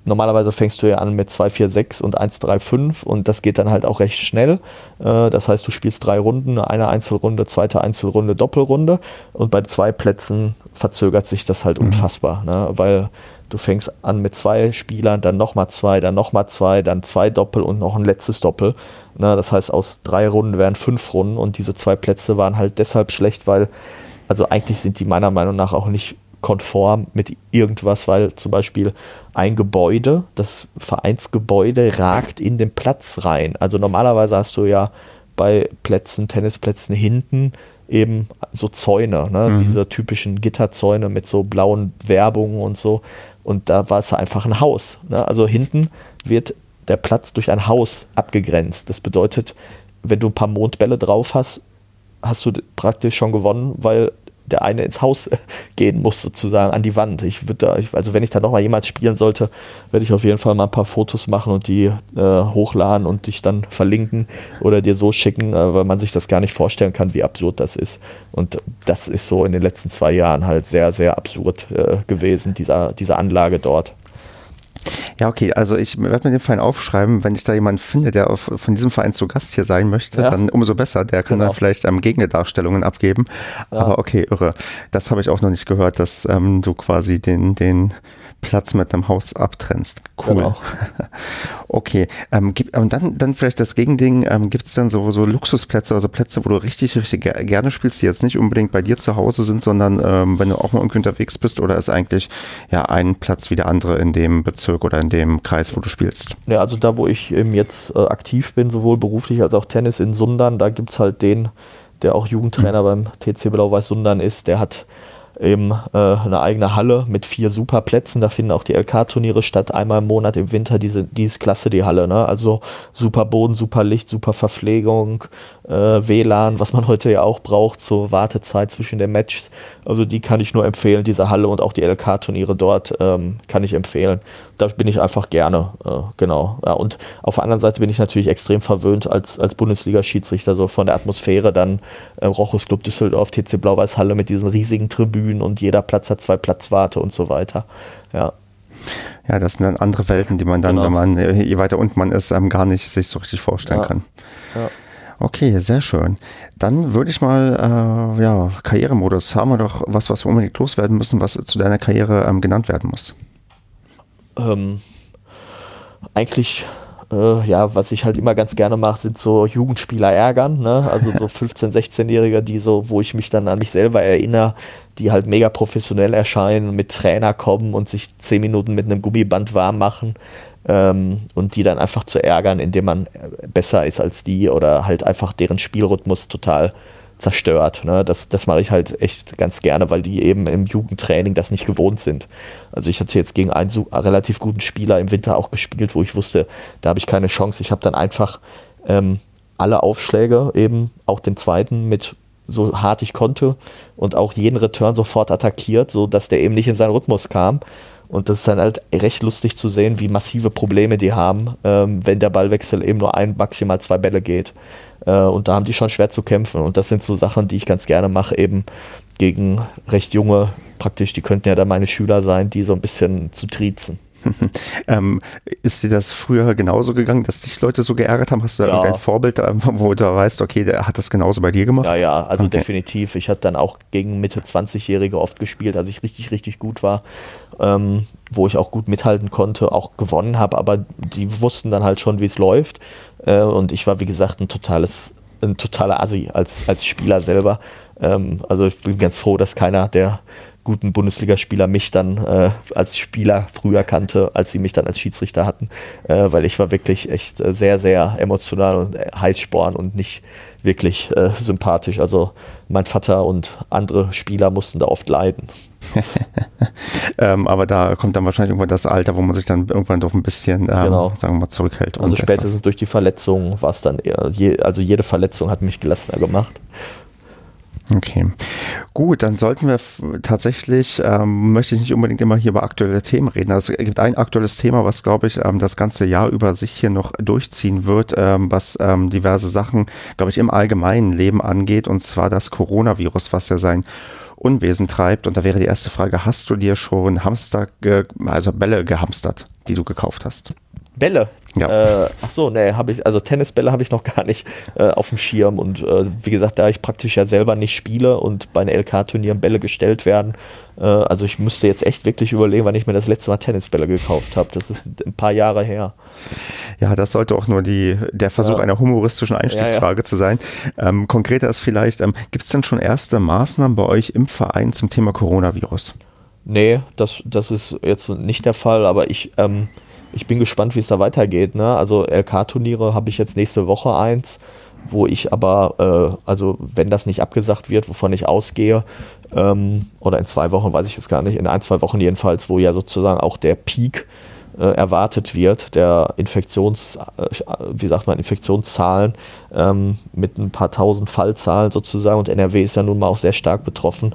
normalerweise fängst du ja an mit 2, 4, 6 und 1, 3, 5 und das geht dann halt auch recht schnell. Das heißt, du spielst 3 Runden, eine Einzelrunde, zweite Einzelrunde, Doppelrunde und bei 2 Plätzen verzögert sich das halt unfassbar, ne? Weil du fängst an mit 2 Spielern, dann nochmal 2, dann nochmal 2, dann 2 Doppel und noch ein letztes Doppel. Na, das heißt, aus 3 Runden wären 5 Runden und diese 2 Plätze waren halt deshalb schlecht, weil, also eigentlich sind die meiner Meinung nach auch nicht konform mit irgendwas, weil zum Beispiel ein Gebäude, das Vereinsgebäude ragt in den Platz rein. Also normalerweise hast du ja bei Plätzen, Tennisplätzen hinten eben so Zäune, ne? Diese typischen Gitterzäune mit so blauen Werbungen und so. Und da war es einfach ein Haus, ne? Also hinten wird der Platz durch ein Haus abgegrenzt. Das bedeutet, wenn du ein paar Mondbälle drauf hast, hast du praktisch schon gewonnen, weil der eine ins Haus gehen muss sozusagen, an die Wand. Also wenn ich da nochmal jemals spielen sollte, werde ich auf jeden Fall mal ein paar Fotos machen und die hochladen und dich dann verlinken oder dir so schicken, weil man sich das gar nicht vorstellen kann, wie absurd das ist. Und das ist so in den letzten 2 Jahren halt sehr, sehr absurd gewesen, diese Anlage dort. Ja, okay, also ich werde mir den Verein aufschreiben, wenn ich da jemanden finde, der von diesem Verein zu Gast hier sein möchte, dann umso besser, der kann dann vielleicht Gegendarstellungen abgeben, aber okay, irre, das habe ich auch noch nicht gehört, dass du quasi den Platz mit einem Haus abtrennst, cool. Genau. Okay, und dann vielleicht das Gegending, gibt es dann so Luxusplätze, also Plätze, wo du richtig, richtig gerne spielst, die jetzt nicht unbedingt bei dir zu Hause sind, sondern wenn du auch mal irgendwie unterwegs bist, oder ist eigentlich ja ein Platz wie der andere in dem Bezirk oder in dem Kreis, wo du spielst? Ja, also da, wo ich eben jetzt aktiv bin, sowohl beruflich als auch Tennis in Sundern, da gibt es halt den, der auch Jugendtrainer beim TC Blau-Weiß Sundern ist, der hat eben eine eigene Halle mit 4 super Plätzen, da finden auch die LK-Turniere statt, einmal im Monat im Winter, die ist klasse, die Halle, ne? Also super Boden, super Licht, super Verpflegung, WLAN, was man heute ja auch braucht zur Wartezeit zwischen den Matches, also die kann ich nur empfehlen, diese Halle, und auch die LK-Turniere dort kann ich empfehlen, da bin ich einfach gerne, genau. Ja, und auf der anderen Seite bin ich natürlich extrem verwöhnt als Bundesliga-Schiedsrichter, so von der Atmosphäre, dann Rochus Club Düsseldorf, TC Blau-Weiß Halle mit diesen riesigen Tribünen, und jeder Platz hat 2 Platzwarte und so weiter. Ja, das sind dann andere Welten, die man dann, wenn man je weiter unten man ist, gar nicht sich so richtig vorstellen kann. Ja. Okay, sehr schön. Dann würde ich mal, Karrieremodus, haben wir doch was wir unbedingt loswerden müssen, was zu deiner Karriere genannt werden muss. Eigentlich... was ich halt immer ganz gerne mache, sind so Jugendspieler ärgern, ne? Also so 15-, 16-Jährige, wo ich mich dann an mich selber erinnere, die halt mega professionell erscheinen, mit Trainer kommen und sich 10 Minuten mit einem Gummiband warm machen, und die dann einfach zu ärgern, indem man besser ist als die oder halt einfach deren Spielrhythmus total zerstört, ne? Das mache ich halt echt ganz gerne, weil die eben im Jugendtraining das nicht gewohnt sind. Also ich hatte jetzt gegen einen relativ guten Spieler im Winter auch gespielt, wo ich wusste, da habe ich keine Chance. Ich habe dann einfach alle Aufschläge, eben auch den zweiten, mit so hart ich konnte und auch jeden Return sofort attackiert, sodass der eben nicht in seinen Rhythmus kam. Und das ist dann halt recht lustig zu sehen, wie massive Probleme die haben, wenn der Ballwechsel eben nur ein, maximal 2 Bälle geht. Und da haben die schon schwer zu kämpfen. Und das sind so Sachen, die ich ganz gerne mache, eben gegen recht junge, praktisch, die könnten ja dann meine Schüler sein, die so ein bisschen zu triezen. Ist dir das früher genauso gegangen, dass dich Leute so geärgert haben? Hast du da irgendein Vorbild, wo du weißt, okay, der hat das genauso bei dir gemacht? Ja, also definitiv. Ich habe dann auch gegen Mitte 20-Jährige oft gespielt, als ich richtig, richtig gut war, wo ich auch gut mithalten konnte, auch gewonnen habe, aber die wussten dann halt schon, wie es läuft. Und ich war, wie gesagt, ein totaler Assi als Spieler selber. Also ich bin ganz froh, dass keiner der guten Bundesligaspieler mich dann als Spieler früher kannte, als sie mich dann als Schiedsrichter hatten, weil ich war wirklich echt sehr, sehr emotional und heißsporn und nicht wirklich sympathisch. Also mein Vater und andere Spieler mussten da oft leiden. Aber da kommt dann wahrscheinlich irgendwann das Alter, wo man sich dann irgendwann doch ein bisschen, sagen wir mal, zurückhält. Also spätestens durch die Verletzung war es dann eher, jede Verletzung hat mich gelassener gemacht. Okay, gut, dann sollten wir tatsächlich, möchte ich nicht unbedingt immer hier über aktuelle Themen reden. Also es gibt ein aktuelles Thema, was, glaube ich, das ganze Jahr über sich hier noch durchziehen wird, was diverse Sachen, glaube ich, im allgemeinen Leben angeht, und zwar das Coronavirus, was ja sein Unwesen treibt. Und da wäre die erste Frage, hast du dir schon Bälle gehamstert, die du gekauft hast? Bälle? Ja. Tennisbälle habe ich noch gar nicht auf dem Schirm, und wie gesagt, da ich praktisch ja selber nicht spiele und bei den LK-Turnieren Bälle gestellt werden, also ich müsste jetzt echt wirklich überlegen, wann ich mir das letzte Mal Tennisbälle gekauft habe. Das ist ein paar Jahre her. Ja, das sollte auch nur der Versuch einer humoristischen Einstiegsfrage zu sein. Konkreter ist vielleicht, gibt es denn schon erste Maßnahmen bei euch im Verein zum Thema Coronavirus? Nee, das ist jetzt nicht der Fall, aber ich bin gespannt, wie es da weitergeht. Ne? Also LK-Turniere habe ich jetzt nächste Woche eins, wo ich aber, also wenn das nicht abgesagt wird, wovon ich ausgehe, oder in 2 Wochen, weiß ich jetzt gar nicht, in 1, 2 Wochen jedenfalls, wo ja sozusagen auch der Peak erwartet wird, der Infektionszahlen mit ein paar tausend Fallzahlen sozusagen, und NRW ist ja nun mal auch sehr stark betroffen,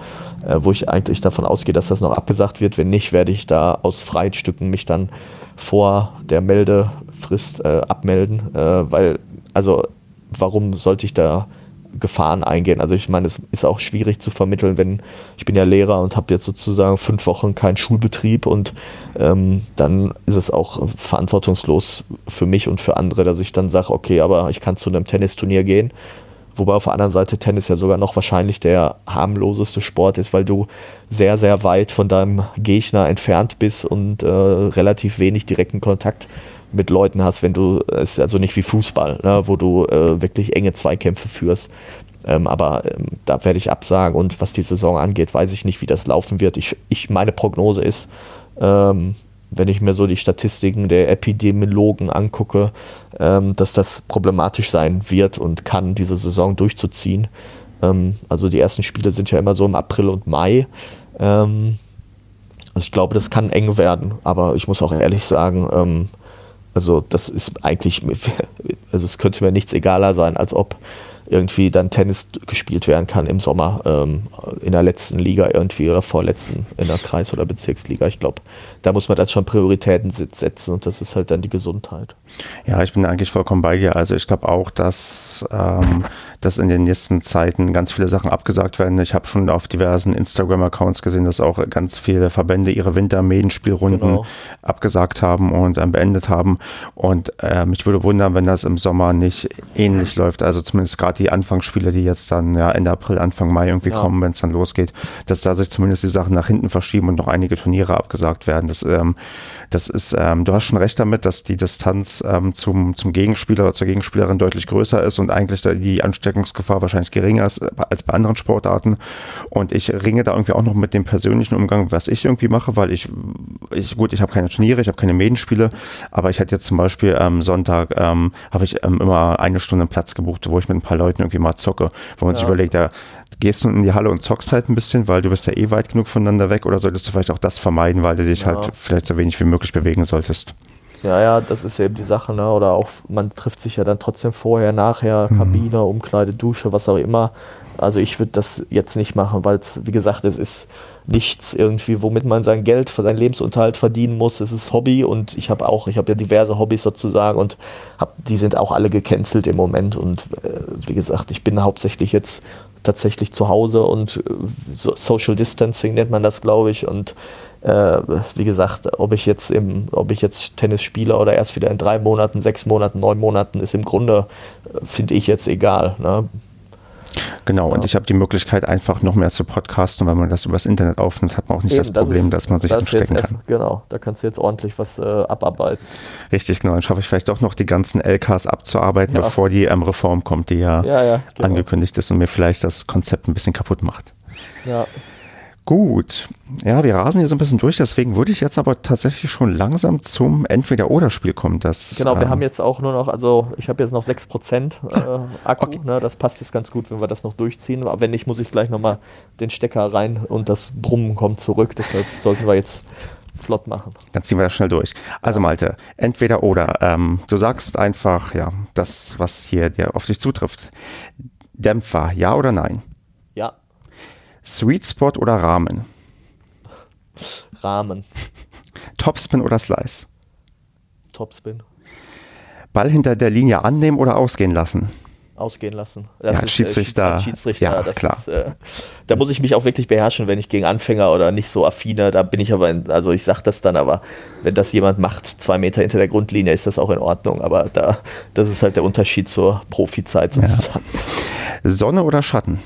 wo ich eigentlich davon ausgehe, dass das noch abgesagt wird. Wenn nicht, werde ich da aus freien Stücken mich dann vor der Meldefrist abmelden, weil, also warum sollte ich da Gefahren eingehen? Also ich meine, es ist auch schwierig zu vermitteln, wenn, ich bin ja Lehrer und habe jetzt sozusagen 5 Wochen keinen Schulbetrieb, und dann ist es auch verantwortungslos für mich und für andere, dass ich dann sage, okay, aber ich kann zu einem Tennisturnier gehen, wobei auf der anderen Seite Tennis ja sogar noch wahrscheinlich der harmloseste Sport ist, weil du sehr, sehr weit von deinem Gegner entfernt bist und relativ wenig direkten Kontakt mit Leuten hast, wenn du es, also nicht wie Fußball, ne, wo du wirklich enge Zweikämpfe führst. Aber da werde ich absagen, und was die Saison angeht, weiß ich nicht, wie das laufen wird. Meine Prognose ist, wenn ich mir so die Statistiken der Epidemiologen angucke, dass das problematisch sein wird und kann, diese Saison durchzuziehen. Also die ersten Spiele sind ja immer so im April und Mai. Also ich glaube, das kann eng werden, aber ich muss auch ehrlich sagen, also das ist eigentlich, also es könnte mir nichts egaler sein, als ob irgendwie dann Tennis gespielt werden kann im Sommer in der letzten Liga irgendwie oder vorletzten in der Kreis- oder Bezirksliga. Ich glaube, da muss man dann schon Prioritäten setzen, und das ist halt dann die Gesundheit. Ja, ich bin eigentlich vollkommen bei dir. Also ich glaube auch, dass in den nächsten Zeiten ganz viele Sachen abgesagt werden. Ich habe schon auf diversen Instagram-Accounts gesehen, dass auch ganz viele Verbände ihre Wintermedenspielrunden abgesagt haben und beendet haben. Und mich würde wundern, wenn das im Sommer nicht ähnlich läuft. Also zumindest gerade die Anfangsspiele, die jetzt dann Ende April, Anfang Mai irgendwie kommen, wenn es dann losgeht, dass da sich zumindest die Sachen nach hinten verschieben und noch einige Turniere abgesagt werden. Das ist, du hast schon recht damit, dass die Distanz zum Gegenspieler oder zur Gegenspielerin deutlich größer ist und eigentlich die Ansteckungsgefahr wahrscheinlich geringer ist als bei anderen Sportarten. Und ich ringe da irgendwie auch noch mit dem persönlichen Umgang, was ich irgendwie mache, weil ich habe keine Turniere, ich habe keine Medenspiele, aber ich hätte jetzt zum Beispiel Sonntag habe ich immer eine Stunde einen Platz gebucht, wo ich mit ein paar Leuten irgendwie mal zocke, wo man sich überlegt, da gehst du in die Halle und zockst halt ein bisschen, weil du bist ja eh weit genug voneinander weg, oder solltest du vielleicht auch das vermeiden, weil du dich halt vielleicht so wenig wie möglich bewegen solltest. Ja, das ist eben die Sache, ne? Oder auch, man trifft sich ja dann trotzdem vorher, nachher, Kabine, Umkleide, Dusche, was auch immer. Also ich würde das jetzt nicht machen, weil es, wie gesagt, es ist nichts irgendwie, womit man sein Geld für seinen Lebensunterhalt verdienen muss. Es ist Hobby, und ich habe ja diverse Hobbys sozusagen, und die sind auch alle gecancelt im Moment, und wie gesagt, ich bin hauptsächlich jetzt tatsächlich zu Hause und Social Distancing nennt man das, glaube ich, und wie gesagt, ob ich jetzt Tennis spiele oder erst wieder in 3 Monaten, 6 Monaten, 9 Monaten, ist im Grunde, finde ich, jetzt egal. Ne? Genau, und ich habe die Möglichkeit, einfach noch mehr zu podcasten, weil man das übers Internet aufnimmt, hat man auch nicht eben das Problem, dass man sich anstecken kann. Genau, da kannst du jetzt ordentlich was abarbeiten. Richtig, genau, dann schaffe ich vielleicht doch noch die ganzen LKs abzuarbeiten, bevor die Reform kommt, die ja, angekündigt ist und mir vielleicht das Konzept ein bisschen kaputt macht. Ja. Gut, ja, wir rasen hier so ein bisschen durch, deswegen würde ich jetzt aber tatsächlich schon langsam zum Entweder-Oder-Spiel kommen. Genau, wir haben jetzt auch nur noch, also ich habe jetzt noch 6% Akku, okay. Ne, das passt jetzt ganz gut, wenn wir das noch durchziehen, aber wenn nicht, muss ich gleich nochmal den Stecker rein und das Brummen kommt zurück, deshalb sollten wir jetzt flott machen. Dann ziehen wir das schnell durch. Also Malte, Entweder-Oder, du sagst einfach, ja, das, was hier dir auf dich zutrifft. Dämpfer, ja oder nein? Ja. Sweet Spot oder Rahmen? Rahmen. Topspin oder Slice? Topspin. Ball hinter der Linie annehmen oder ausgehen lassen? Ausgehen lassen. Das ist Schiedsrichter. Ja, das klar. Ist, da muss ich mich auch wirklich beherrschen, wenn ich gegen Anfänger oder nicht so affine, da bin ich aber, also ich sage das dann, aber wenn das jemand macht, 2 Meter hinter der Grundlinie, ist das auch in Ordnung, aber das ist halt der Unterschied zur Profizeit sozusagen. Ja. Sonne oder Schatten?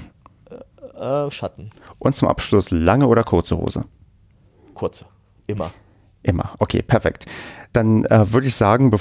Schatten. Und zum Abschluss lange oder kurze Hose? Kurze, immer. Immer, okay, perfekt. Dann würde ich sagen,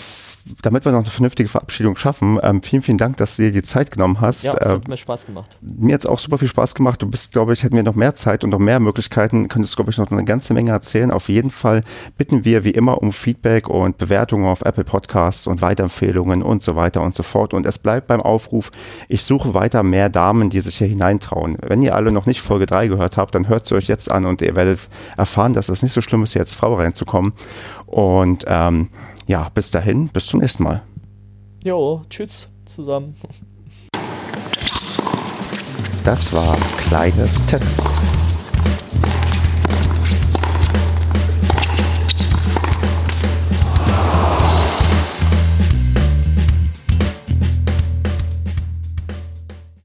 damit wir noch eine vernünftige Verabschiedung schaffen, vielen, vielen Dank, dass du dir die Zeit genommen hast. Ja, es hat mir Spaß gemacht. Mir hat es auch super viel Spaß gemacht. Du bist, glaube ich, hätten wir noch mehr Zeit und noch mehr Möglichkeiten, könntest, glaube ich, noch eine ganze Menge erzählen. Auf jeden Fall bitten wir wie immer um Feedback und Bewertungen auf Apple Podcasts und Weiterempfehlungen und so weiter und so fort. Und es bleibt beim Aufruf, ich suche weiter mehr Damen, die sich hier hineintrauen. Wenn ihr alle noch nicht Folge 3 gehört habt, dann hört sie euch jetzt an und ihr werdet erfahren, dass es nicht so schlimm ist, hier als Frau reinzukommen. Und ja, bis dahin, bis zum nächsten Mal. Jo, tschüss zusammen. Das war Kleines Tennis.